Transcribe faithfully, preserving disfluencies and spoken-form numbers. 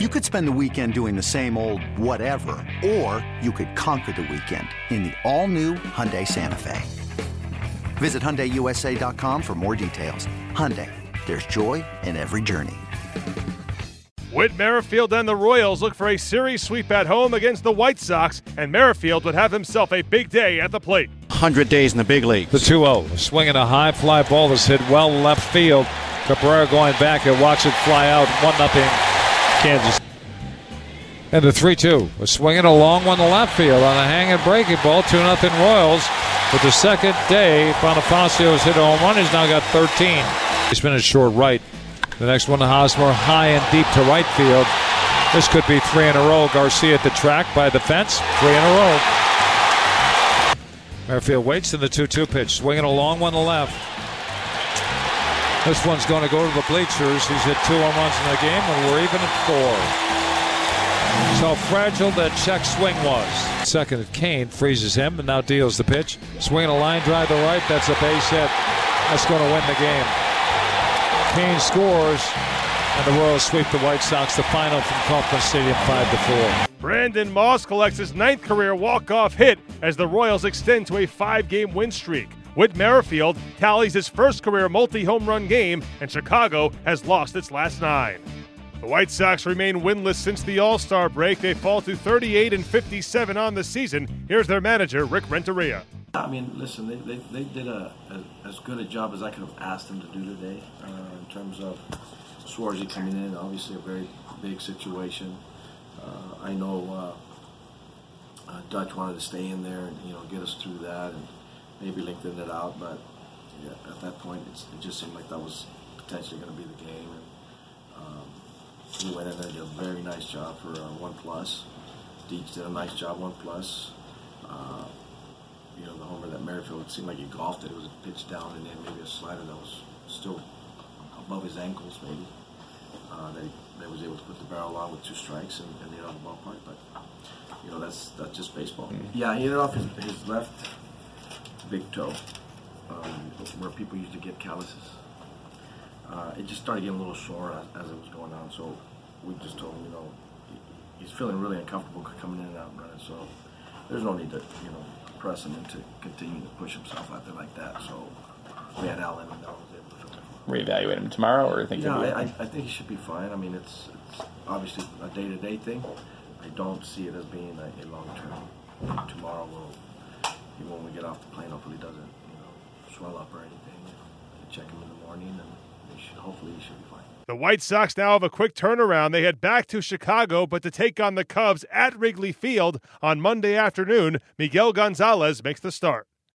You could spend the weekend doing the same old whatever, or you could conquer the weekend in the all-new Hyundai Santa Fe. Visit Hyundai U S A dot com for more details. Hyundai, there's joy in every journey. Whit Merrifield and the Royals look for a series sweep at home against the White Sox, and Merrifield would have himself a big day at the plate. one hundred days in the big leagues. The two oh, swinging a high fly ball that's hit well left field. Cabrera going back and watch it fly out, one nothing. Kansas. And the three two, swinging a long one to left field on a hanging breaking ball, two nothing Royals. With the second day, Bonifacio has hit a home run. He's now got thirteen. He's been at short right. The next one to Hosmer, high and deep to right field. This could be three in a row. Garcia at the track by the fence, three in a row. Merrifield waits in the two two pitch, swinging a long one to left. This one's going to go to the bleachers. He's hit two home runs in the game, and we're even at four. So fragile that check swing was. Second at Kane, freezes him, and now deals the pitch. Swinging a line drive to right, that's a base hit. That's going to win the game. Kane scores, and the Royals sweep the White Sox. The final from Kauffman Stadium, five to four. Brandon Moss collects his ninth career walk-off hit as the Royals extend to a five-game win streak. Whit Merrifield tallies his first career multi-home run game, and Chicago has lost its last nine. The White Sox remain winless since the All-Star break. They fall to thirty-eight and fifty-seven on the season. Here's their manager, Rick Renteria. I mean, listen, they, they, they did a, a, as good a job as I could have asked them to do today uh, in terms of Swarzy coming in. Obviously a very big situation. Uh, I know uh, uh, Dutch wanted to stay in there and, you know, get us through that and maybe lengthened it out, but yeah, at that point, it's, it just seemed like that was potentially going to be the game. And um, we went in there and did a very nice job for uh, one plus. Deets did a nice job, one plus. Uh, you know, the homer that Merrifield, it seemed like he golfed it. It was a pitch down and then maybe a slider that was still above his ankles, maybe. Uh, they they was able to put the barrel on with two strikes and, and hit on the ballpark, but you know, that's that's just baseball. Yeah, he hit it off his, his left big toe, um, where people used to get calluses. Uh, it just started getting a little sore as, as it was going on, so we just told him, you know, he, he's feeling really uncomfortable coming in and out and running, so there's no need to, you know, press him into continuing to push himself out there like that. So we had Allen and I was able to reevaluate him tomorrow, or think? Yeah, I, I, I think he should be fine. I mean, it's, it's obviously a day-to-day thing. I don't see it as being a, a long-term. Tomorrow will. When we get off the plane, hopefully he doesn't, you know, swell up or anything. You check him in the morning, and he should, hopefully he should be fine. The White Sox now have a quick turnaround. They head back to Chicago, but to take on the Cubs at Wrigley Field on Monday afternoon, Miguel Gonzalez makes the start.